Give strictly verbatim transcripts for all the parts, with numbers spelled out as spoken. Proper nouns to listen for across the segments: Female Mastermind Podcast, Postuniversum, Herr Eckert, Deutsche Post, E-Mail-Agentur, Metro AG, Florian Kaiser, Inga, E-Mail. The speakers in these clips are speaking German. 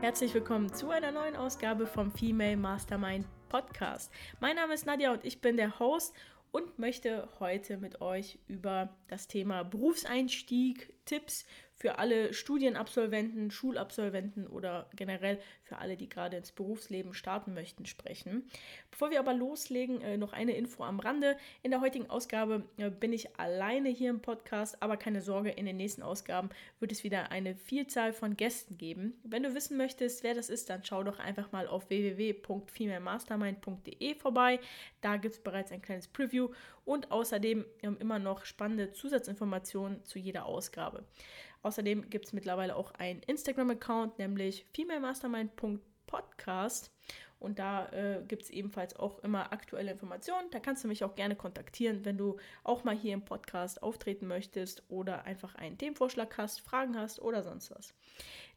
Herzlich willkommen zu einer neuen Ausgabe vom Female Mastermind Podcast. Mein Name ist Nadja und ich bin der Host und möchte heute mit euch über das Thema Berufseinstieg, Tipps für alle Studienabsolventen, Schulabsolventen oder generell für alle, die gerade ins Berufsleben starten möchten, sprechen. Bevor wir aber loslegen, noch eine Info am Rande. In der heutigen Ausgabe bin ich alleine hier im Podcast, aber keine Sorge, in den nächsten Ausgaben wird es wieder eine Vielzahl von Gästen geben. Wenn du wissen möchtest, wer das ist, dann schau doch einfach mal auf w w w punkt female mastermind punkt d e vorbei. Da gibt es bereits ein kleines Preview und außerdem immer noch spannende Zusatzinformationen zu jeder Ausgabe. Außerdem gibt es mittlerweile auch einen Instagram-Account, nämlich female mastermind punkt podcast, und da äh, gibt es ebenfalls auch immer aktuelle Informationen. Da kannst du mich auch gerne kontaktieren, wenn du auch mal hier im Podcast auftreten möchtest oder einfach einen Themenvorschlag hast, Fragen hast oder sonst was.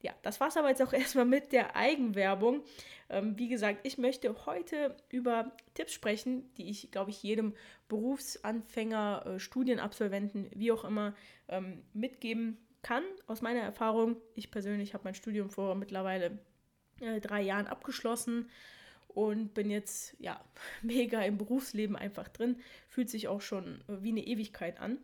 Ja, das war es aber jetzt auch erstmal mit der Eigenwerbung. Ähm, wie gesagt, ich möchte heute über Tipps sprechen, die ich, glaube ich, jedem Berufsanfänger, äh, Studienabsolventen, wie auch immer, ähm, mitgeben kann. Aus meiner Erfahrung, ich persönlich habe mein Studium vor mittlerweile äh, drei Jahren abgeschlossen und bin jetzt ja mega im Berufsleben einfach drin. Fühlt sich auch schon äh, wie eine Ewigkeit an.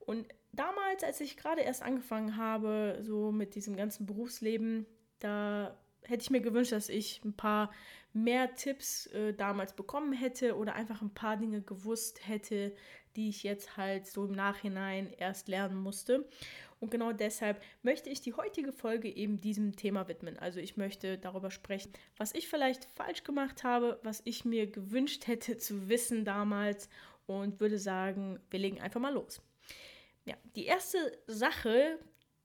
Und damals, als ich gerade erst angefangen habe, so mit diesem ganzen Berufsleben, da hätte ich mir gewünscht, dass ich ein paar mehr Tipps äh, damals bekommen hätte oder einfach ein paar Dinge gewusst hätte, die ich jetzt halt so im Nachhinein erst lernen musste. Und genau deshalb möchte ich die heutige Folge eben diesem Thema widmen. Also ich möchte darüber sprechen, was ich vielleicht falsch gemacht habe, was ich mir gewünscht hätte zu wissen damals, und würde sagen, wir legen einfach mal los. Ja, die erste Sache,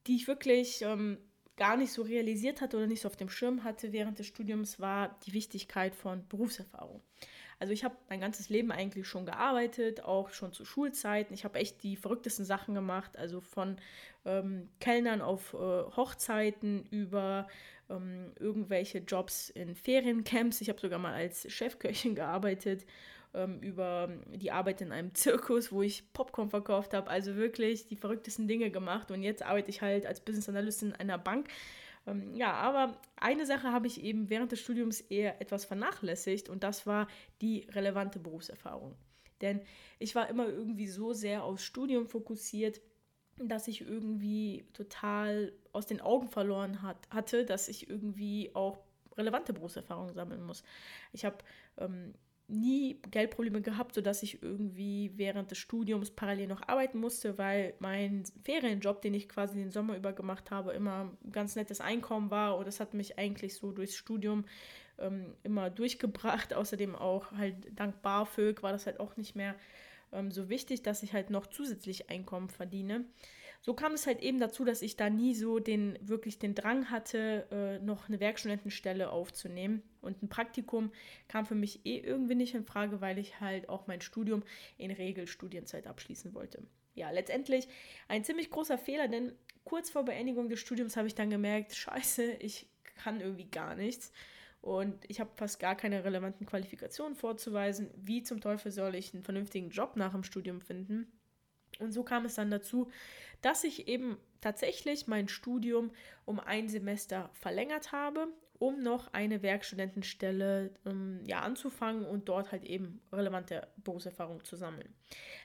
die ich wirklich ähm, gar nicht so realisiert hatte oder nicht so auf dem Schirm hatte während des Studiums, war die Wichtigkeit von Berufserfahrung. Also ich habe mein ganzes Leben eigentlich schon gearbeitet, auch schon zu Schulzeiten. Ich habe echt die verrücktesten Sachen gemacht, also von ähm, Kellnern auf äh, Hochzeiten über ähm, irgendwelche Jobs in Feriencamps. Ich habe sogar mal als Chefköchin gearbeitet, ähm, über die Arbeit in einem Zirkus, wo ich Popcorn verkauft habe. Also wirklich die verrücktesten Dinge gemacht, und jetzt arbeite ich halt als Business Analystin in einer Bank. Ja, aber eine Sache habe ich eben während des Studiums eher etwas vernachlässigt, und das war die relevante Berufserfahrung. Denn ich war immer irgendwie so sehr aufs Studium fokussiert, dass ich irgendwie total aus den Augen verloren hat, hatte, dass ich irgendwie auch relevante Berufserfahrung sammeln muss. Ich habe ähm, nie Geldprobleme gehabt, sodass ich irgendwie während des Studiums parallel noch arbeiten musste, weil mein Ferienjob, den ich quasi den Sommer über gemacht habe, immer ein ganz nettes Einkommen war, und das hat mich eigentlich so durchs Studium ähm, immer durchgebracht. Außerdem auch halt dank BAföG war das halt auch nicht mehr ähm, so wichtig, dass ich halt noch zusätzlich Einkommen verdiene. So kam es halt eben dazu, dass ich da nie so den wirklich den Drang hatte, äh, noch eine Werkstudentenstelle aufzunehmen. Und ein Praktikum kam für mich eh irgendwie nicht in Frage, weil ich halt auch mein Studium in Regelstudienzeit abschließen wollte. Ja, letztendlich ein ziemlich großer Fehler, denn kurz vor Beendigung des Studiums habe ich dann gemerkt, scheiße, ich kann irgendwie gar nichts. Und ich habe fast gar keine relevanten Qualifikationen vorzuweisen. Wie zum Teufel soll ich einen vernünftigen Job nach dem Studium finden? Und so kam es dann dazu, dass ich eben tatsächlich mein Studium um ein Semester verlängert habe, um noch eine Werkstudentenstelle ähm, ja, anzufangen und dort halt eben relevante Berufserfahrung zu sammeln.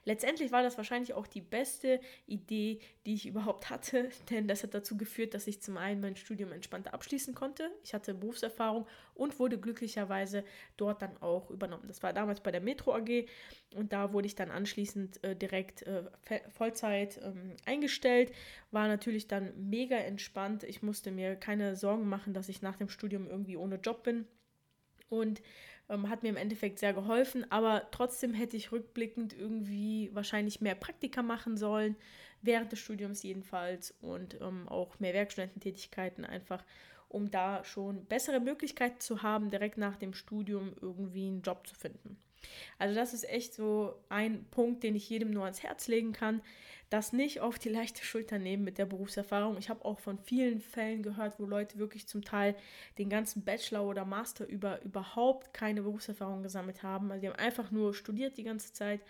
Letztendlich war das wahrscheinlich auch die beste Idee, die ich überhaupt hatte, denn das hat dazu geführt, dass ich zum einen mein Studium entspannter abschließen konnte. Ich hatte Berufserfahrung und wurde glücklicherweise dort dann auch übernommen. Das war damals bei der Metro A G, und da wurde ich dann anschließend äh, direkt äh, Vollzeit ähm, eingestellt. War natürlich dann mega entspannt. Ich musste mir keine Sorgen machen, dass ich nach dem Studium irgendwie ohne Job bin, und ähm, hat mir im Endeffekt sehr geholfen, aber trotzdem hätte ich rückblickend irgendwie wahrscheinlich mehr Praktika machen sollen, während des Studiums jedenfalls, und ähm, auch mehr Werkstudententätigkeiten einfach, um da schon bessere Möglichkeiten zu haben, direkt nach dem Studium irgendwie einen Job zu finden. Also das ist echt so ein Punkt, den ich jedem nur ans Herz legen kann, das nicht auf die leichte Schulter nehmen mit der Berufserfahrung. Ich habe auch von vielen Fällen gehört, wo Leute wirklich zum Teil den ganzen Bachelor oder Master über überhaupt keine Berufserfahrung gesammelt haben. Also die haben einfach nur studiert die ganze Zeit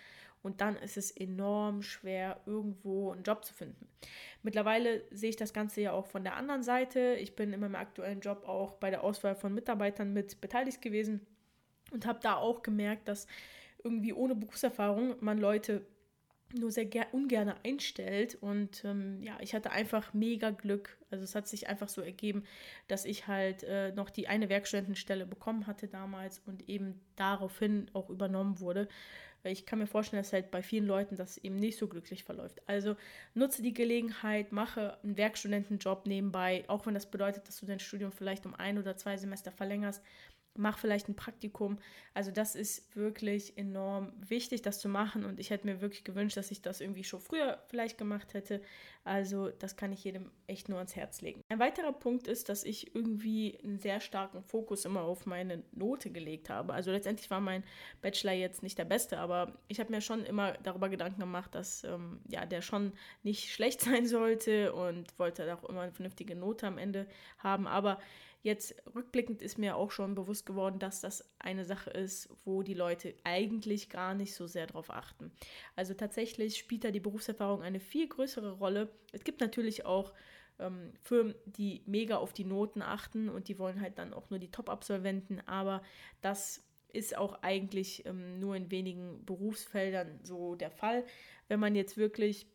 und dann ist es enorm schwer, irgendwo einen Job zu finden. Mittlerweile sehe ich das Ganze ja auch von der anderen Seite. Ich bin in meinem aktuellen Job auch bei der Auswahl von Mitarbeitern mit beteiligt gewesen und habe da auch gemerkt, dass irgendwie ohne Berufserfahrung man Leute nur sehr ger- ungern einstellt und ähm, ja, ich hatte einfach mega Glück, also es hat sich einfach so ergeben, dass ich halt äh, noch die eine Werkstudentenstelle bekommen hatte damals und eben daraufhin auch übernommen wurde. Ich kann mir vorstellen, dass halt bei vielen Leuten das eben nicht so glücklich verläuft. Also nutze die Gelegenheit, mache einen Werkstudentenjob nebenbei, auch wenn das bedeutet, dass du dein Studium vielleicht um ein oder zwei Semester verlängerst. Mach vielleicht ein Praktikum. Also das ist wirklich enorm wichtig, das zu machen. Und ich hätte mir wirklich gewünscht, dass ich das irgendwie schon früher vielleicht gemacht hätte. Also das kann ich jedem echt nur ans Herz legen. Ein weiterer Punkt ist, dass ich irgendwie einen sehr starken Fokus immer auf meine Note gelegt habe. Also letztendlich war mein Bachelor jetzt nicht der beste, aber ich habe mir schon immer darüber Gedanken gemacht, dass ähm, ja, der schon nicht schlecht sein sollte und wollte auch immer eine vernünftige Note am Ende haben. Aber jetzt rückblickend ist mir auch schon bewusst geworden, dass das eine Sache ist, wo die Leute eigentlich gar nicht so sehr drauf achten. Also tatsächlich spielt da die Berufserfahrung eine viel größere Rolle. Es gibt natürlich auch ähm, Firmen, die mega auf die Noten achten und die wollen halt dann auch nur die Top-Absolventen, aber das ist auch eigentlich ähm, nur in wenigen Berufsfeldern so der Fall. Wenn man jetzt wirklich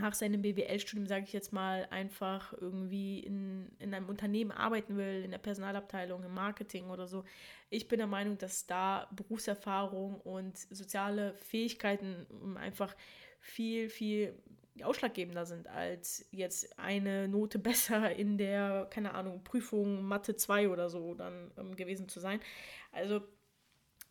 nach seinem B W L-Studium, sage ich jetzt mal, einfach irgendwie in, in einem Unternehmen arbeiten will, in der Personalabteilung, im Marketing oder so. Ich bin der Meinung, dass da Berufserfahrung und soziale Fähigkeiten einfach viel, viel ausschlaggebender sind, als jetzt eine Note besser in der, keine Ahnung, Prüfung Mathe zwei oder so dann ähm, gewesen zu sein. Also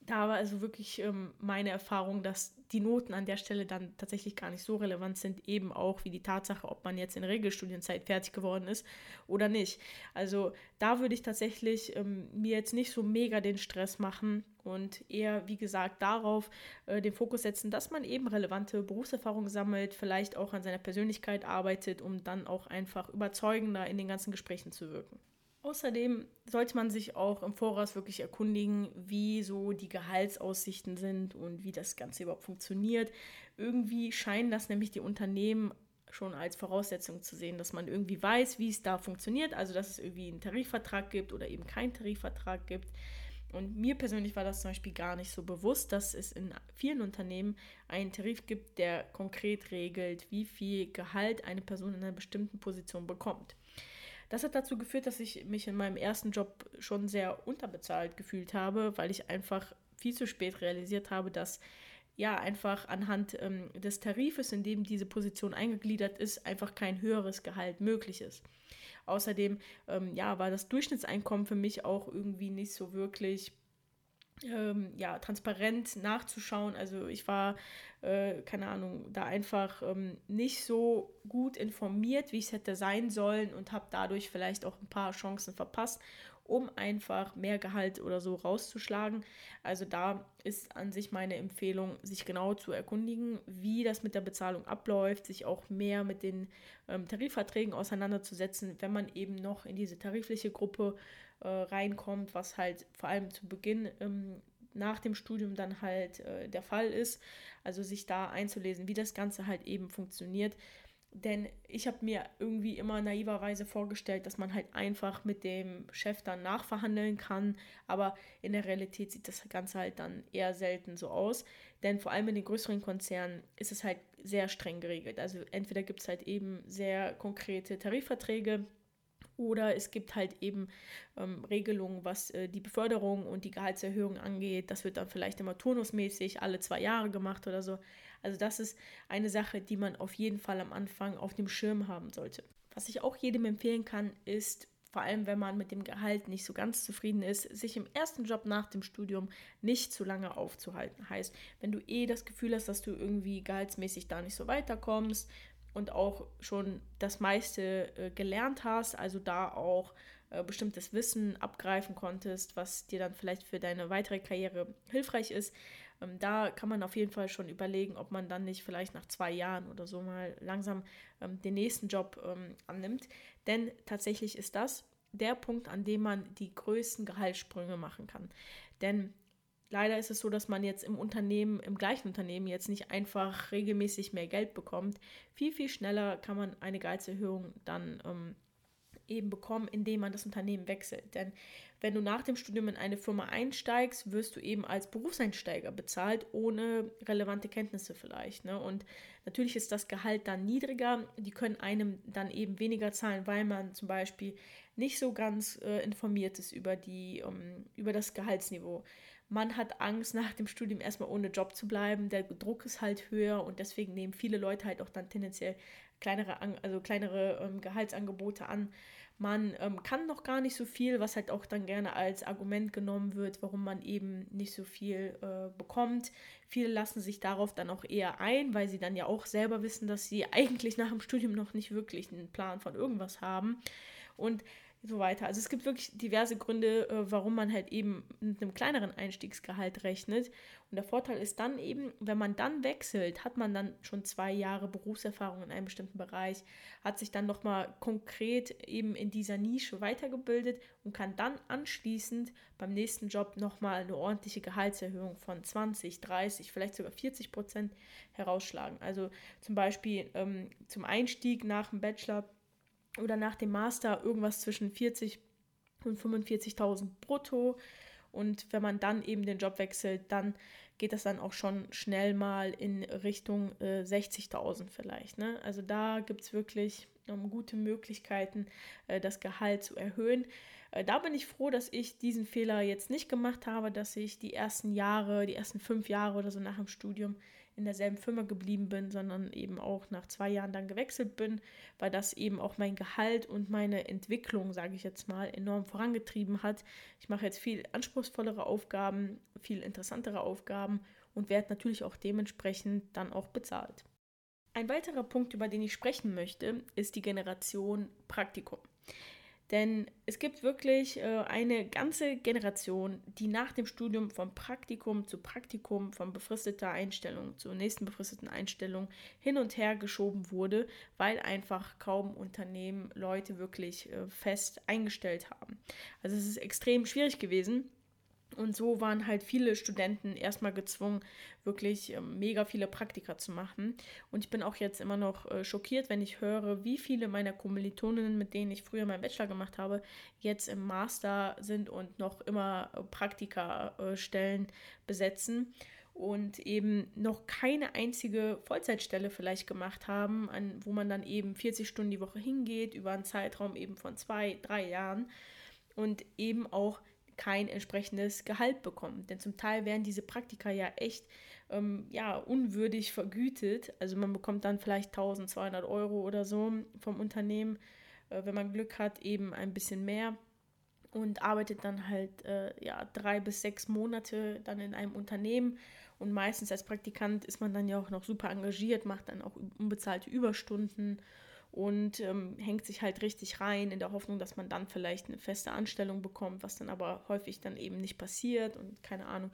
da war also wirklich ähm, meine Erfahrung, dass die Noten an der Stelle dann tatsächlich gar nicht so relevant sind, eben auch wie die Tatsache, ob man jetzt in Regelstudienzeit fertig geworden ist oder nicht. Also da würde ich tatsächlich ähm, mir jetzt nicht so mega den Stress machen und eher, wie gesagt, darauf äh, den Fokus setzen, dass man eben relevante Berufserfahrung sammelt, vielleicht auch an seiner Persönlichkeit arbeitet, um dann auch einfach überzeugender in den ganzen Gesprächen zu wirken. Außerdem sollte man sich auch im Voraus wirklich erkundigen, wie so die Gehaltsaussichten sind und wie das Ganze überhaupt funktioniert. Irgendwie scheinen das nämlich die Unternehmen schon als Voraussetzung zu sehen, dass man irgendwie weiß, wie es da funktioniert, also dass es irgendwie einen Tarifvertrag gibt oder eben keinen Tarifvertrag gibt. Und mir persönlich war das zum Beispiel gar nicht so bewusst, dass es in vielen Unternehmen einen Tarif gibt, der konkret regelt, wie viel Gehalt eine Person in einer bestimmten Position bekommt. Das hat dazu geführt, dass ich mich in meinem ersten Job schon sehr unterbezahlt gefühlt habe, weil ich einfach viel zu spät realisiert habe, dass ja einfach anhand ähm, des Tarifes, in dem diese Position eingegliedert ist, einfach kein höheres Gehalt möglich ist. Außerdem ähm, ja, war das Durchschnittseinkommen für mich auch irgendwie nicht so wirklich Ähm, ja, transparent nachzuschauen. Also ich war, äh, keine Ahnung, da einfach ähm, nicht so gut informiert, wie ich es hätte sein sollen und habe dadurch vielleicht auch ein paar Chancen verpasst, um einfach mehr Gehalt oder so rauszuschlagen. Also da ist an sich meine Empfehlung, sich genau zu erkundigen, wie das mit der Bezahlung abläuft, sich auch mehr mit den ähm, Tarifverträgen auseinanderzusetzen, wenn man eben noch in diese tarifliche Gruppe reinkommt, was halt vor allem zu Beginn ähm, nach dem Studium dann halt äh, der Fall ist. Also sich da einzulesen, wie das Ganze halt eben funktioniert. Denn ich habe mir irgendwie immer naiverweise vorgestellt, dass man halt einfach mit dem Chef dann nachverhandeln kann. Aber in der Realität sieht das Ganze halt dann eher selten so aus. Denn vor allem in den größeren Konzernen ist es halt sehr streng geregelt. Also entweder gibt es halt eben sehr konkrete Tarifverträge, oder es gibt halt eben ähm, Regelungen, was äh, die Beförderung und die Gehaltserhöhung angeht. Das wird dann vielleicht immer turnusmäßig alle zwei Jahre gemacht oder so. Also das ist eine Sache, die man auf jeden Fall am Anfang auf dem Schirm haben sollte. Was ich auch jedem empfehlen kann, ist, vor allem wenn man mit dem Gehalt nicht so ganz zufrieden ist, sich im ersten Job nach dem Studium nicht zu lange aufzuhalten. Heißt, wenn du eh das Gefühl hast, dass du irgendwie gehaltsmäßig da nicht so weiterkommst, und auch schon das meiste äh, gelernt hast, also da auch äh, bestimmtes Wissen abgreifen konntest, was dir dann vielleicht für deine weitere Karriere hilfreich ist. Ähm, da kann man auf jeden Fall schon überlegen, ob man dann nicht vielleicht nach zwei Jahren oder so mal langsam ähm, den nächsten Job ähm, annimmt. Denn tatsächlich ist das der Punkt, an dem man die größten Gehaltssprünge machen kann. Denn leider ist es so, dass man jetzt im Unternehmen, im gleichen Unternehmen jetzt nicht einfach regelmäßig mehr Geld bekommt. Viel, viel schneller kann man eine Gehaltserhöhung dann ähm, eben bekommen, indem man das Unternehmen wechselt. Denn wenn du nach dem Studium in eine Firma einsteigst, wirst du eben als Berufseinsteiger bezahlt, ohne relevante Kenntnisse vielleicht. Ne? Und natürlich ist das Gehalt dann niedriger. Die können einem dann eben weniger zahlen, weil man zum Beispiel nicht so ganz äh, informiert ist über, die, um, über das Gehaltsniveau. Man hat Angst, nach dem Studium erstmal ohne Job zu bleiben. Der Druck ist halt höher und deswegen nehmen viele Leute halt auch dann tendenziell kleinere, also kleinere ähm, Gehaltsangebote an. Man ähm, kann noch gar nicht so viel, was halt auch dann gerne als Argument genommen wird, warum man eben nicht so viel äh, bekommt. Viele lassen sich darauf dann auch eher ein, weil sie dann ja auch selber wissen, dass sie eigentlich nach dem Studium noch nicht wirklich einen Plan von irgendwas haben und so weiter. Also es gibt wirklich diverse Gründe, äh, warum man halt eben mit einem kleineren Einstiegsgehalt rechnet. Und der Vorteil ist dann eben, wenn man dann wechselt, hat man dann schon zwei Jahre Berufserfahrung in einem bestimmten Bereich, hat sich dann nochmal konkret eben in dieser Nische weitergebildet und kann dann anschließend beim nächsten Job nochmal eine ordentliche Gehaltserhöhung von zwanzig, dreißig, vielleicht sogar vierzig Prozent herausschlagen. Also zum Beispiel ähm, zum Einstieg nach dem Bachelor oder nach dem Master irgendwas zwischen vierzig und fünfundvierzigtausend brutto. Und wenn man dann eben den Job wechselt, dann geht das dann auch schon schnell mal in Richtung äh, sechzigtausend vielleicht. Ne? Also da gibt es wirklich ähm, gute Möglichkeiten, äh, das Gehalt zu erhöhen. Äh, da bin ich froh, dass ich diesen Fehler jetzt nicht gemacht habe, dass ich die ersten Jahre, die ersten fünf Jahre oder so nach dem Studium in derselben Firma geblieben bin, sondern eben auch nach zwei Jahren dann gewechselt bin, weil das eben auch mein Gehalt und meine Entwicklung, sage ich jetzt mal, enorm vorangetrieben hat. Ich mache jetzt viel anspruchsvollere Aufgaben, viel interessantere Aufgaben und werde natürlich auch dementsprechend dann auch bezahlt. Ein weiterer Punkt, über den ich sprechen möchte, ist die Generation Praktikum. Denn es gibt wirklich äh, eine ganze Generation, die nach dem Studium vom Praktikum zu Praktikum, von befristeter Einstellung zur nächsten befristeten Einstellung hin und her geschoben wurde, weil einfach kaum Unternehmen Leute wirklich äh, fest eingestellt haben. Also es ist extrem schwierig gewesen. Und so waren halt viele Studenten erstmal gezwungen, wirklich mega viele Praktika zu machen. Und ich bin auch jetzt immer noch schockiert, wenn ich höre, wie viele meiner Kommilitoninnen, mit denen ich früher meinen Bachelor gemacht habe, jetzt im Master sind und noch immer Praktikastellen besetzen und eben noch keine einzige Vollzeitstelle vielleicht gemacht haben, an, wo man dann eben vierzig Stunden die Woche hingeht, über einen Zeitraum eben von zwei, drei Jahren und eben auch kein entsprechendes Gehalt bekommen. Denn zum Teil werden diese Praktika ja echt ähm, ja, unwürdig vergütet. Also man bekommt dann vielleicht eintausendzweihundert Euro oder so vom Unternehmen, äh, wenn man Glück hat, eben ein bisschen mehr und arbeitet dann halt äh, ja, drei bis sechs Monate dann in einem Unternehmen. Und meistens als Praktikant ist man dann ja auch noch super engagiert, macht dann auch unbezahlte Überstunden und ähm, hängt sich halt richtig rein in der Hoffnung, dass man dann vielleicht eine feste Anstellung bekommt, was dann aber häufig dann eben nicht passiert und keine Ahnung.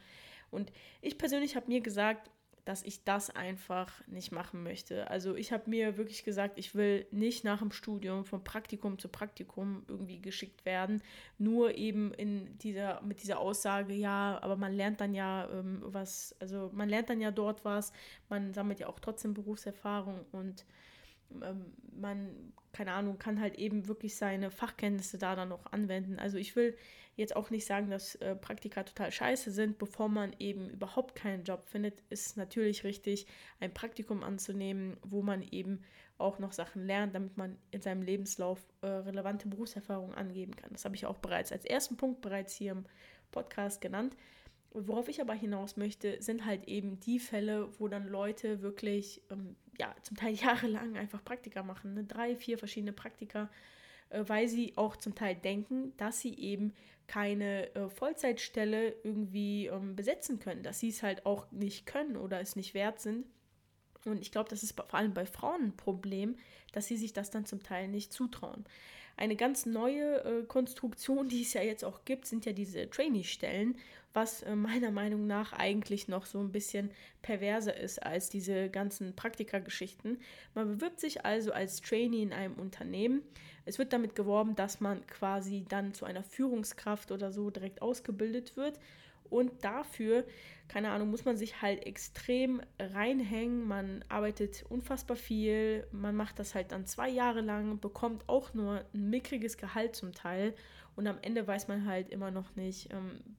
Und ich persönlich habe mir gesagt, dass ich das einfach nicht machen möchte. Also ich habe mir wirklich gesagt, ich will nicht nach dem Studium von Praktikum zu Praktikum irgendwie geschickt werden, nur eben in dieser mit dieser Aussage, ja, aber man lernt dann ja ähm, was, also man lernt dann ja dort was, man sammelt ja auch trotzdem Berufserfahrung und man, keine Ahnung, kann halt eben wirklich seine Fachkenntnisse da dann noch anwenden. Also ich will jetzt auch nicht sagen, dass äh, Praktika total scheiße sind. Bevor man eben überhaupt keinen Job findet, ist es natürlich richtig, ein Praktikum anzunehmen, wo man eben auch noch Sachen lernt, damit man in seinem Lebenslauf äh, relevante Berufserfahrungen angeben kann. Das habe ich auch bereits als ersten Punkt bereits hier im Podcast genannt. Worauf ich aber hinaus möchte, sind halt eben die Fälle, wo dann Leute wirklich, ähm, ja, zum Teil jahrelang einfach Praktika machen, ne? Drei, vier verschiedene Praktika, äh, weil sie auch zum Teil denken, dass sie eben keine äh, Vollzeitstelle irgendwie ähm, besetzen können, dass sie es halt auch nicht können oder es nicht wert sind. Und ich glaube, das ist vor allem bei Frauen ein Problem, dass sie sich das dann zum Teil nicht zutrauen. Eine ganz neue äh, Konstruktion, die es ja jetzt auch gibt, sind ja diese Trainee-Stellen, was äh, meiner Meinung nach eigentlich noch so ein bisschen perverser ist als diese ganzen Praktika-Geschichten. Man bewirbt sich also als Trainee in einem Unternehmen. Es wird damit geworben, dass man quasi dann zu einer Führungskraft oder so direkt ausgebildet wird. Und dafür, keine Ahnung, muss man sich halt extrem reinhängen, man arbeitet unfassbar viel, man macht das halt dann zwei Jahre lang, bekommt auch nur ein mickriges Gehalt zum Teil und am Ende weiß man halt immer noch nicht,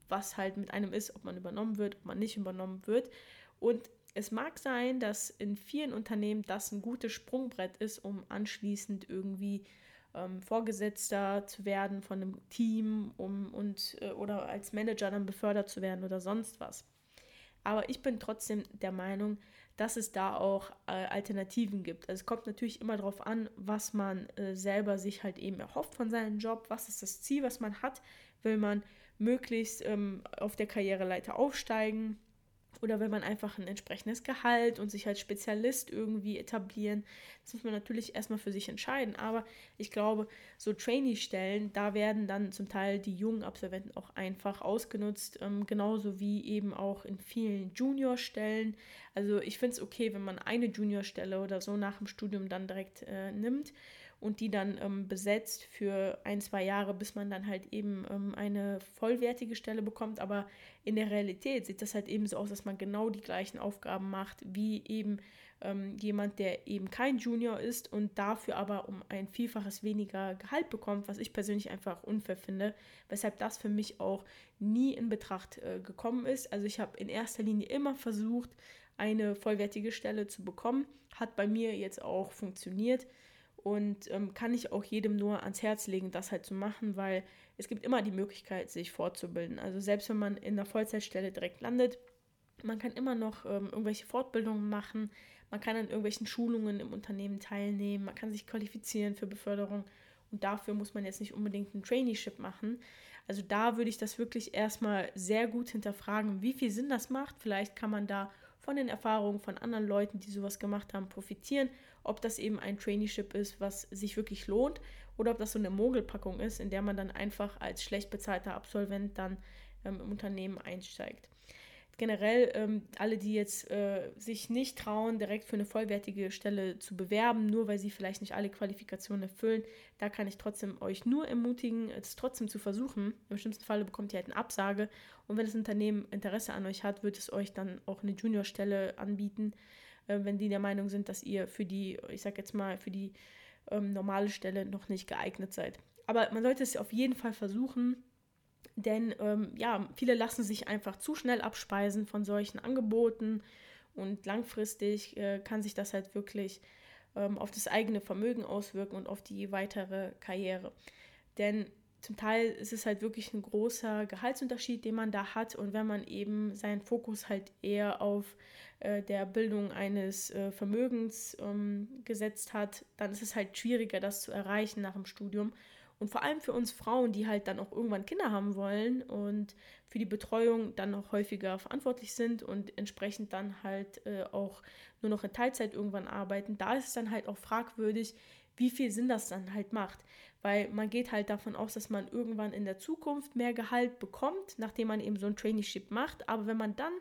was halt mit einem ist, ob man übernommen wird, ob man nicht übernommen wird. Und es mag sein, dass in vielen Unternehmen das ein gutes Sprungbrett ist, um anschließend irgendwie Vorgesetzter zu werden von einem Team um, und, oder als Manager dann befördert zu werden oder sonst was. Aber ich bin trotzdem der Meinung, dass es da auch äh, Alternativen gibt. Also es kommt natürlich immer darauf an, was man äh, selber sich halt eben erhofft von seinem Job, was ist das Ziel, was man hat, will man möglichst ähm, auf der Karriereleiter aufsteigen oder will man einfach ein entsprechendes Gehalt und sich als Spezialist irgendwie etablieren. Das muss man natürlich erstmal für sich entscheiden. Aber ich glaube, so Trainee-Stellen, da werden dann zum Teil die jungen Absolventen auch einfach ausgenutzt. Ähm, genauso wie eben auch in vielen Junior-Stellen. Also ich finde es okay, wenn man eine Junior-Stelle oder so nach dem Studium dann direkt äh, nimmt und die dann ähm, besetzt für ein, zwei Jahre, bis man dann halt eben ähm, eine vollwertige Stelle bekommt. Aber in der Realität sieht das halt eben so aus, dass man genau die gleichen Aufgaben macht wie eben ähm, jemand, der eben kein Junior ist und dafür aber um ein Vielfaches weniger Gehalt bekommt, was ich persönlich einfach unfair finde, weshalb das für mich auch nie in Betracht äh, gekommen ist. Also ich habe in erster Linie immer versucht, eine vollwertige Stelle zu bekommen, hat bei mir jetzt auch funktioniert. Und ähm, kann ich auch jedem nur ans Herz legen, das halt zu machen, weil es gibt immer die Möglichkeit, sich fortzubilden. Also selbst wenn man in einer Vollzeitstelle direkt landet, man kann immer noch ähm, irgendwelche Fortbildungen machen, man kann an irgendwelchen Schulungen im Unternehmen teilnehmen, man kann sich qualifizieren für Beförderung und dafür muss man jetzt nicht unbedingt ein Traineeship machen. Also da würde ich das wirklich erstmal sehr gut hinterfragen, wie viel Sinn das macht. Vielleicht kann man da von den Erfahrungen von anderen Leuten, die sowas gemacht haben, profitieren, ob das eben ein Traineeship ist, was sich wirklich lohnt oder ob das so eine Mogelpackung ist, in der man dann einfach als schlecht bezahlter Absolvent dann ähm, im Unternehmen einsteigt. Generell ähm, alle, die jetzt äh, sich nicht trauen, direkt für eine vollwertige Stelle zu bewerben, nur weil sie vielleicht nicht alle Qualifikationen erfüllen, da kann ich trotzdem euch nur ermutigen, es trotzdem zu versuchen. Im schlimmsten Falle bekommt ihr halt eine Absage und wenn das Unternehmen Interesse an euch hat, wird es euch dann auch eine Juniorstelle anbieten, äh, wenn die der Meinung sind, dass ihr für die, ich sag jetzt mal, für die ähm, normale Stelle noch nicht geeignet seid. Aber man sollte es auf jeden Fall versuchen. Denn ähm, ja, viele lassen sich einfach zu schnell abspeisen von solchen Angeboten und langfristig äh, kann sich das halt wirklich ähm, auf das eigene Vermögen auswirken und auf die weitere Karriere. Denn zum Teil ist es halt wirklich ein großer Gehaltsunterschied, den man da hat und wenn man eben seinen Fokus halt eher auf äh, der Bildung eines äh, Vermögens ähm, gesetzt hat, dann ist es halt schwieriger, das zu erreichen nach dem Studium. Und vor allem für uns Frauen, die halt dann auch irgendwann Kinder haben wollen und für die Betreuung dann auch häufiger verantwortlich sind und entsprechend dann halt äh, auch nur noch in Teilzeit irgendwann arbeiten, da ist es dann halt auch fragwürdig, wie viel Sinn das dann halt macht. Weil man geht halt davon aus, dass man irgendwann in der Zukunft mehr Gehalt bekommt, nachdem man eben so ein Traineeship macht. Aber wenn man dann,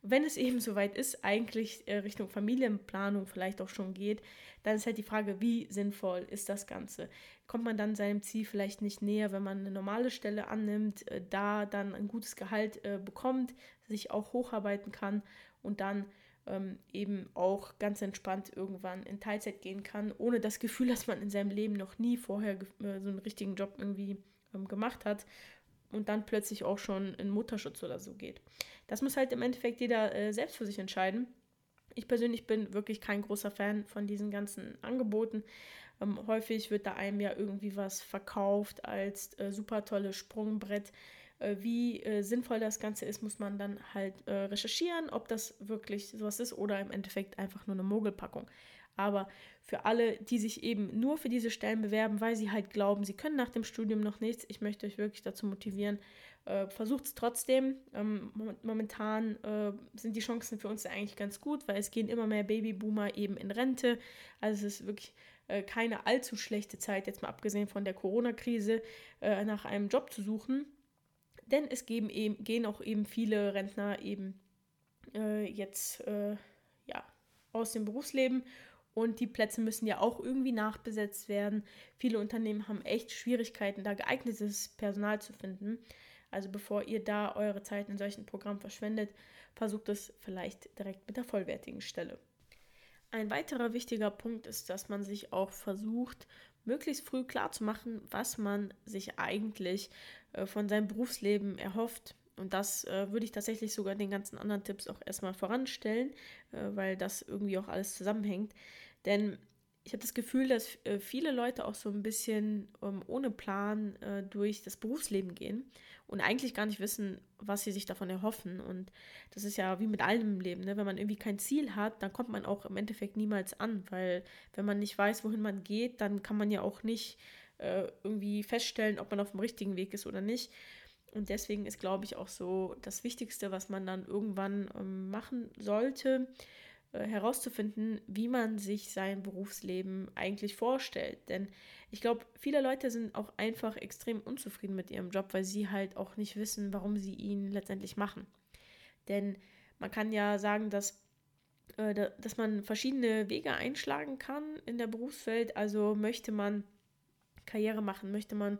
wenn es eben soweit ist, eigentlich äh, Richtung Familienplanung vielleicht auch schon geht, dann ist halt die Frage, wie sinnvoll ist das Ganze? Kommt man dann seinem Ziel vielleicht nicht näher, wenn man eine normale Stelle annimmt, äh, da dann ein gutes Gehalt äh, bekommt, sich auch hocharbeiten kann und dann ähm, eben auch ganz entspannt irgendwann in Teilzeit gehen kann, ohne das Gefühl, dass man in seinem Leben noch nie vorher äh, so einen richtigen Job irgendwie ähm, gemacht hat. Und dann plötzlich auch schon in Mutterschutz oder so geht. Das muss halt im Endeffekt jeder äh, selbst für sich entscheiden. Ich persönlich bin wirklich kein großer Fan von diesen ganzen Angeboten. Ähm, häufig wird da einem ja irgendwie was verkauft als äh, super tolles Sprungbrett. Äh, wie äh, sinnvoll das Ganze ist, muss man dann halt äh, recherchieren, ob das wirklich sowas ist oder im Endeffekt einfach nur eine Mogelpackung. Aber für alle, die sich eben nur für diese Stellen bewerben, weil sie halt glauben, sie können nach dem Studium noch nichts, ich möchte euch wirklich dazu motivieren, äh, versucht es trotzdem. Ähm, momentan äh, sind die Chancen für uns eigentlich ganz gut, weil es gehen immer mehr Babyboomer eben in Rente. Also es ist wirklich äh, keine allzu schlechte Zeit, jetzt mal abgesehen von der Corona-Krise, äh, nach einem Job zu suchen. Denn es geben eben, gehen auch eben viele Rentner eben äh, jetzt äh, ja, aus dem Berufsleben. Und die Plätze müssen ja auch irgendwie nachbesetzt werden. Viele Unternehmen haben echt Schwierigkeiten, da geeignetes Personal zu finden. Also bevor ihr da eure Zeit in solchen Programmen verschwendet, versucht es vielleicht direkt mit der vollwertigen Stelle. Ein weiterer wichtiger Punkt ist, dass man sich auch versucht, möglichst früh klarzumachen, was man sich eigentlich äh, von seinem Berufsleben erhofft. Und das äh, würde ich tatsächlich sogar den ganzen anderen Tipps auch erstmal voranstellen, äh, weil das irgendwie auch alles zusammenhängt. Denn ich habe das Gefühl, dass äh, viele Leute auch so ein bisschen ähm, ohne Plan äh, durch das Berufsleben gehen und eigentlich gar nicht wissen, was sie sich davon erhoffen. Und das ist ja wie mit allem im Leben, ne? Wenn man irgendwie kein Ziel hat, dann kommt man auch im Endeffekt niemals an, weil wenn man nicht weiß, wohin man geht, dann kann man ja auch nicht äh, irgendwie feststellen, ob man auf dem richtigen Weg ist oder nicht. Und deswegen ist, glaube ich, auch so das Wichtigste, was man dann irgendwann ähm, machen sollte, äh, herauszufinden, wie man sich sein Berufsleben eigentlich vorstellt. Denn ich glaube, viele Leute sind auch einfach extrem unzufrieden mit ihrem Job, weil sie halt auch nicht wissen, warum sie ihn letztendlich machen. Denn man kann ja sagen, dass, äh, da, dass man verschiedene Wege einschlagen kann in der Berufswelt. Also möchte man Karriere machen, möchte man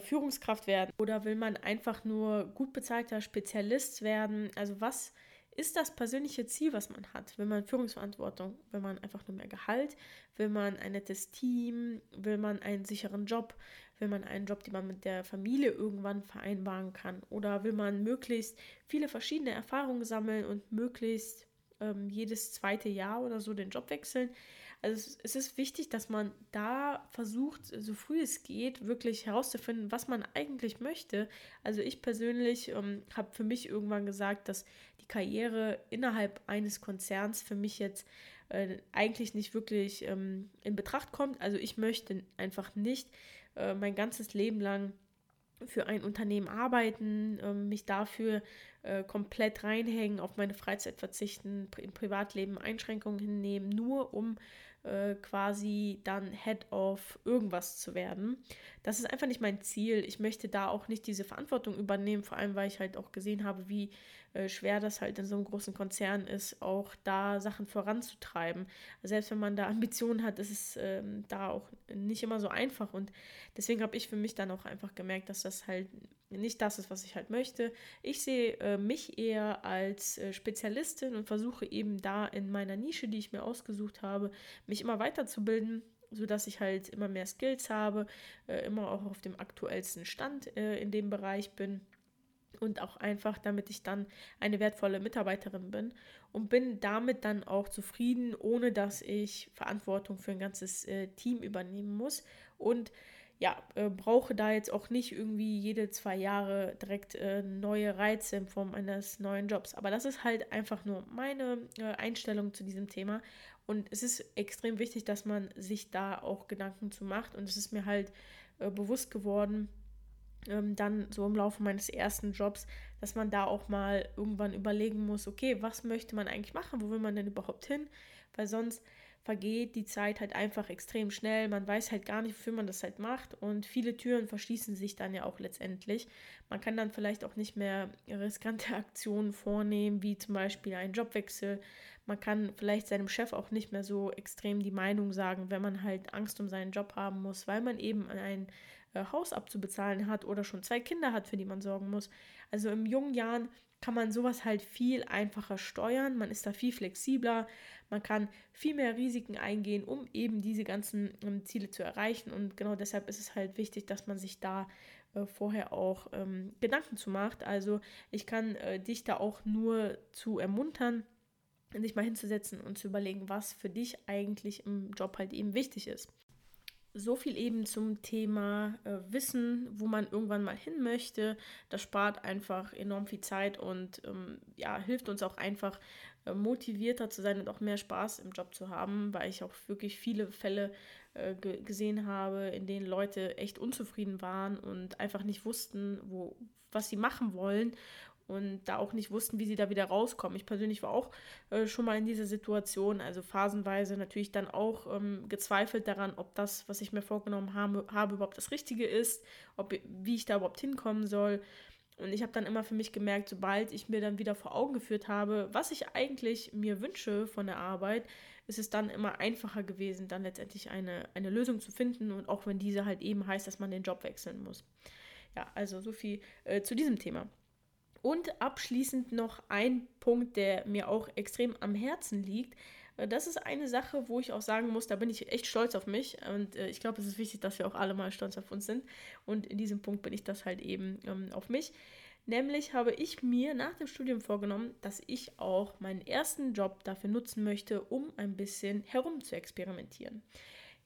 Führungskraft werden oder will man einfach nur gut bezahlter Spezialist werden? Also was ist das persönliche Ziel, was man hat? Will man Führungsverantwortung? Will man einfach nur mehr Gehalt? Will man ein nettes Team? Will man einen sicheren Job? Will man einen Job, den man mit der Familie irgendwann vereinbaren kann? Oder will man möglichst viele verschiedene Erfahrungen sammeln und möglichst ähm, jedes zweite Jahr oder so den Job wechseln? Also es ist wichtig, dass man da versucht, so früh es geht, wirklich herauszufinden, was man eigentlich möchte. Also ich persönlich ähm, habe für mich irgendwann gesagt, dass die Karriere innerhalb eines Konzerns für mich jetzt äh, eigentlich nicht wirklich ähm, in Betracht kommt. Also ich möchte einfach nicht äh, mein ganzes Leben lang für ein Unternehmen arbeiten, äh, mich dafür äh, komplett reinhängen, auf meine Freizeit verzichten, im Privatleben Einschränkungen hinnehmen, nur um äh, quasi dann Head of irgendwas zu werden. Das ist einfach nicht mein Ziel. Ich möchte da auch nicht diese Verantwortung übernehmen, vor allem, weil ich halt auch gesehen habe, wie äh, schwer das halt in so einem großen Konzern ist, auch da Sachen voranzutreiben. Selbst wenn man da Ambitionen hat, ist es äh, da auch nicht immer so einfach. Und deswegen habe ich für mich dann auch einfach gemerkt, dass das halt nicht das ist, was ich halt möchte. Ich sehe äh, mich eher als äh, Spezialistin und versuche eben da in meiner Nische, die ich mir ausgesucht habe, mich immer weiterzubilden, sodass ich halt immer mehr Skills habe, äh, immer auch auf dem aktuellsten Stand äh, in dem Bereich bin und auch einfach, damit ich dann eine wertvolle Mitarbeiterin bin und bin damit dann auch zufrieden, ohne dass ich Verantwortung für ein ganzes äh, Team übernehmen muss und ja, äh, brauche da jetzt auch nicht irgendwie jede zwei Jahre direkt äh, neue Reize in Form eines neuen Jobs. Aber das ist halt einfach nur meine äh, Einstellung zu diesem Thema. Und es ist extrem wichtig, dass man sich da auch Gedanken zu macht. Und es ist mir halt äh, bewusst geworden, ähm, dann so im Laufe meines ersten Jobs, dass man da auch mal irgendwann überlegen muss, okay, was möchte man eigentlich machen? Wo will man denn überhaupt hin? Weil sonst vergeht die Zeit halt einfach extrem schnell. Man weiß halt gar nicht, wofür man das halt macht und viele Türen verschließen sich dann ja auch letztendlich. Man kann dann vielleicht auch nicht mehr riskante Aktionen vornehmen, wie zum Beispiel einen Jobwechsel. Man kann vielleicht seinem Chef auch nicht mehr so extrem die Meinung sagen, wenn man halt Angst um seinen Job haben muss, weil man eben ein äh, Haus abzubezahlen hat oder schon zwei Kinder hat, für die man sorgen muss. Also in jungen Jahren kann man sowas halt viel einfacher steuern, man ist da viel flexibler, man kann viel mehr Risiken eingehen, um eben diese ganzen ähm, Ziele zu erreichen und genau deshalb ist es halt wichtig, dass man sich da äh, vorher auch ähm, Gedanken zu macht. Also ich kann äh, dich da auch nur zu ermuntern, sich mal hinzusetzen und zu überlegen, was für dich eigentlich im Job halt eben wichtig ist. So viel eben zum Thema äh, Wissen, wo man irgendwann mal hin möchte. Das spart einfach enorm viel Zeit und ähm, ja, hilft uns auch einfach äh, motivierter zu sein und auch mehr Spaß im Job zu haben, weil ich auch wirklich viele Fälle äh, g- gesehen habe, in denen Leute echt unzufrieden waren und einfach nicht wussten, wo, was sie machen wollen und da auch nicht wussten, wie sie da wieder rauskommen. Ich persönlich war auch äh, schon mal in dieser Situation, also phasenweise natürlich dann auch ähm, gezweifelt daran, ob das, was ich mir vorgenommen habe, habe überhaupt das Richtige ist, ob, wie ich da überhaupt hinkommen soll. Und ich habe dann immer für mich gemerkt, sobald ich mir dann wieder vor Augen geführt habe, was ich eigentlich mir wünsche von der Arbeit, ist es dann immer einfacher gewesen, dann letztendlich eine, eine Lösung zu finden und auch wenn diese halt eben heißt, dass man den Job wechseln muss. Ja, also so viel äh, zu diesem Thema. Und abschließend noch ein Punkt, der mir auch extrem am Herzen liegt. Das ist eine Sache, wo ich auch sagen muss, da bin ich echt stolz auf mich. Und äh, ich glaube, es ist wichtig, dass wir auch alle mal stolz auf uns sind. Und in diesem Punkt bin ich das halt eben ähm, auf mich. Nämlich habe ich mir nach dem Studium vorgenommen, dass ich auch meinen ersten Job dafür nutzen möchte, um ein bisschen herum zu experimentieren.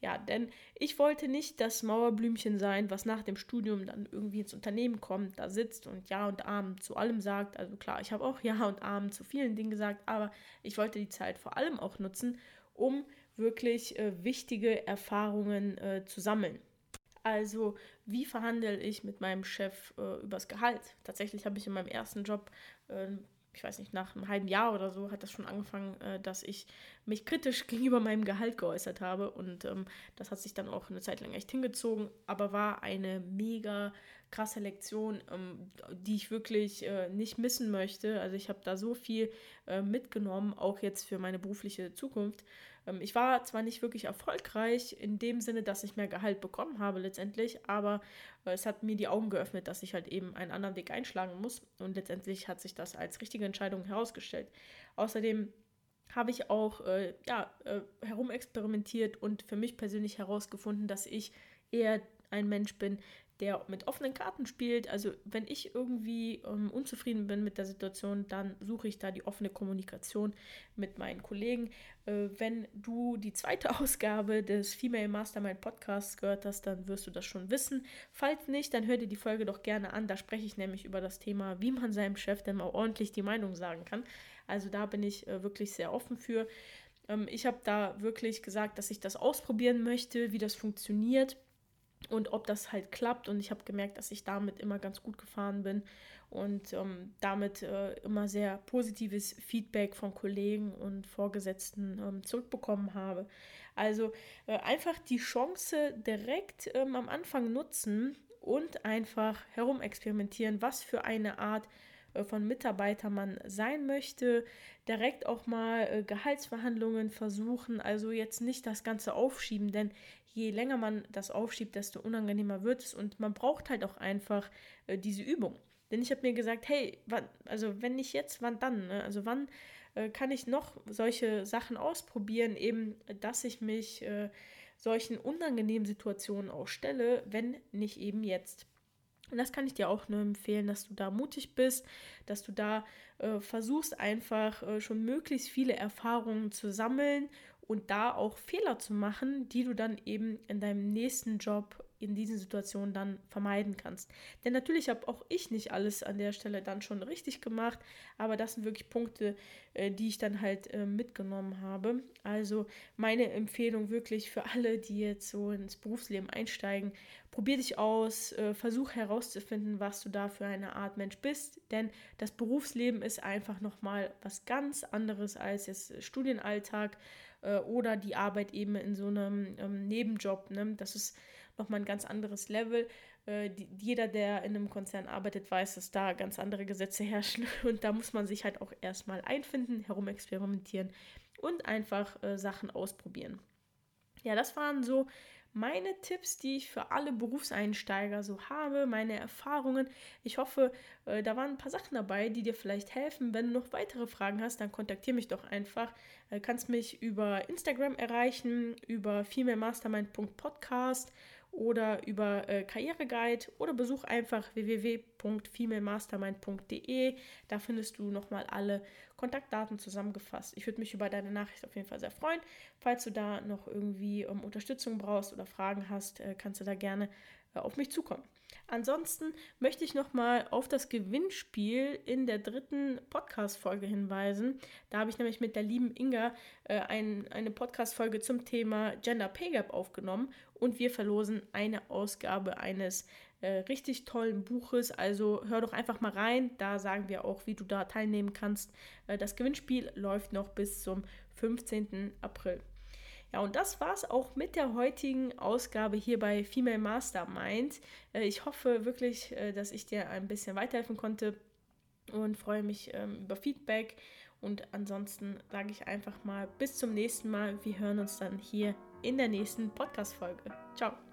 Ja, denn ich wollte nicht das Mauerblümchen sein, was nach dem Studium dann irgendwie ins Unternehmen kommt, da sitzt und Ja und Amen zu allem sagt. Also klar, ich habe auch Ja und Amen zu vielen Dingen gesagt, aber ich wollte die Zeit vor allem auch nutzen, um wirklich äh, wichtige Erfahrungen äh, zu sammeln. Also, wie verhandle ich mit meinem Chef äh, übers Gehalt? Tatsächlich habe ich in meinem ersten Job, äh, ich weiß nicht, nach einem halben Jahr oder so, hat das schon angefangen, äh, dass ich mich kritisch gegenüber meinem Gehalt geäußert habe. Und ähm, das hat sich dann auch eine Zeit lang echt hingezogen, aber war eine mega krasse Lektion, ähm, die ich wirklich äh, nicht missen möchte. Also ich habe da so viel äh, mitgenommen, auch jetzt für meine berufliche Zukunft. Ich war zwar nicht wirklich erfolgreich in dem Sinne, dass ich mehr Gehalt bekommen habe letztendlich, aber es hat mir die Augen geöffnet, dass ich halt eben einen anderen Weg einschlagen muss, und letztendlich hat sich das als richtige Entscheidung herausgestellt. Außerdem habe ich auch äh, ja, äh, herumexperimentiert und für mich persönlich herausgefunden, dass ich eher ein Mensch bin, der mit offenen Karten spielt. Also wenn ich irgendwie ähm, unzufrieden bin mit der Situation, dann suche ich da die offene Kommunikation mit meinen Kollegen. Äh, wenn du die zweite Ausgabe des Female Mastermind Podcasts gehört hast, dann wirst du das schon wissen. Falls nicht, dann hör dir die Folge doch gerne an. Da spreche ich nämlich über das Thema, wie man seinem Chef denn mal ordentlich die Meinung sagen kann. Also da bin ich äh, wirklich sehr offen für. Ähm, ich habe da wirklich gesagt, dass ich das ausprobieren möchte, wie das funktioniert. Und ob das halt klappt, und ich habe gemerkt, dass ich damit immer ganz gut gefahren bin und ähm, damit äh, immer sehr positives Feedback von Kollegen und Vorgesetzten ähm, zurückbekommen habe. Also äh, einfach die Chance direkt ähm, am Anfang nutzen und einfach herumexperimentieren, was für eine Art äh, von Mitarbeiter man sein möchte. Direkt auch mal äh, Gehaltsverhandlungen versuchen, also jetzt nicht das Ganze aufschieben, denn je länger man das aufschiebt, desto unangenehmer wird es, und man braucht halt auch einfach äh, diese Übung. Denn ich habe mir gesagt, hey, wann, also wenn nicht jetzt, wann dann? Ne? Also wann äh, kann ich noch solche Sachen ausprobieren, eben, dass ich mich äh, solchen unangenehmen Situationen auch stelle, wenn nicht eben jetzt. Und das kann ich dir auch nur empfehlen, dass du da mutig bist, dass du da äh, versuchst, einfach äh, schon möglichst viele Erfahrungen zu sammeln und da auch Fehler zu machen, die du dann eben in deinem nächsten Job in diesen Situationen dann vermeiden kannst. Denn natürlich habe auch ich nicht alles an der Stelle dann schon richtig gemacht, aber das sind wirklich Punkte, die ich dann halt mitgenommen habe. Also meine Empfehlung wirklich für alle, die jetzt so ins Berufsleben einsteigen: Probier dich aus, versuch herauszufinden, was du da für eine Art Mensch bist, denn das Berufsleben ist einfach nochmal was ganz anderes als jetzt Studienalltag oder die Arbeit eben in so einem ähm, Nebenjob, ne? Das ist nochmal ein ganz anderes Level. Äh, die, jeder, der in einem Konzern arbeitet, weiß, dass da ganz andere Gesetze herrschen, und da muss man sich halt auch erstmal einfinden, herumexperimentieren und einfach äh, Sachen ausprobieren. Ja, das waren so meine Tipps, die ich für alle Berufseinsteiger so habe, meine Erfahrungen. Ich hoffe, äh, da waren ein paar Sachen dabei, die dir vielleicht helfen. Wenn du noch weitere Fragen hast, dann kontaktiere mich doch einfach. Du äh, kannst mich über Instagram erreichen, über female mastermind punkt podcast oder über äh, Karriereguide, oder besuch einfach w w w punkt female mastermind punkt d e. Da findest du nochmal alle Kontaktdaten zusammengefasst. Ich würde mich über deine Nachricht auf jeden Fall sehr freuen. Falls du da noch irgendwie ähm, Unterstützung brauchst oder Fragen hast, äh, kannst du da gerne äh, auf mich zukommen. Ansonsten möchte ich nochmal auf das Gewinnspiel in der dritten Podcast-Folge hinweisen. Da habe ich nämlich mit der lieben Inga äh, ein, eine Podcast-Folge zum Thema Gender Pay Gap aufgenommen, und wir verlosen eine Ausgabe eines äh, richtig tollen Buches. Also hör doch einfach mal rein, da sagen wir auch, wie du da teilnehmen kannst. Äh, das Gewinnspiel läuft noch bis zum fünfzehnten April. Ja, und das war's auch mit der heutigen Ausgabe hier bei Female Mastermind. Ich hoffe wirklich, dass ich dir ein bisschen weiterhelfen konnte, und freue mich über Feedback. Und ansonsten sage ich einfach mal bis zum nächsten Mal. Wir hören uns dann hier in der nächsten Podcast-Folge. Ciao!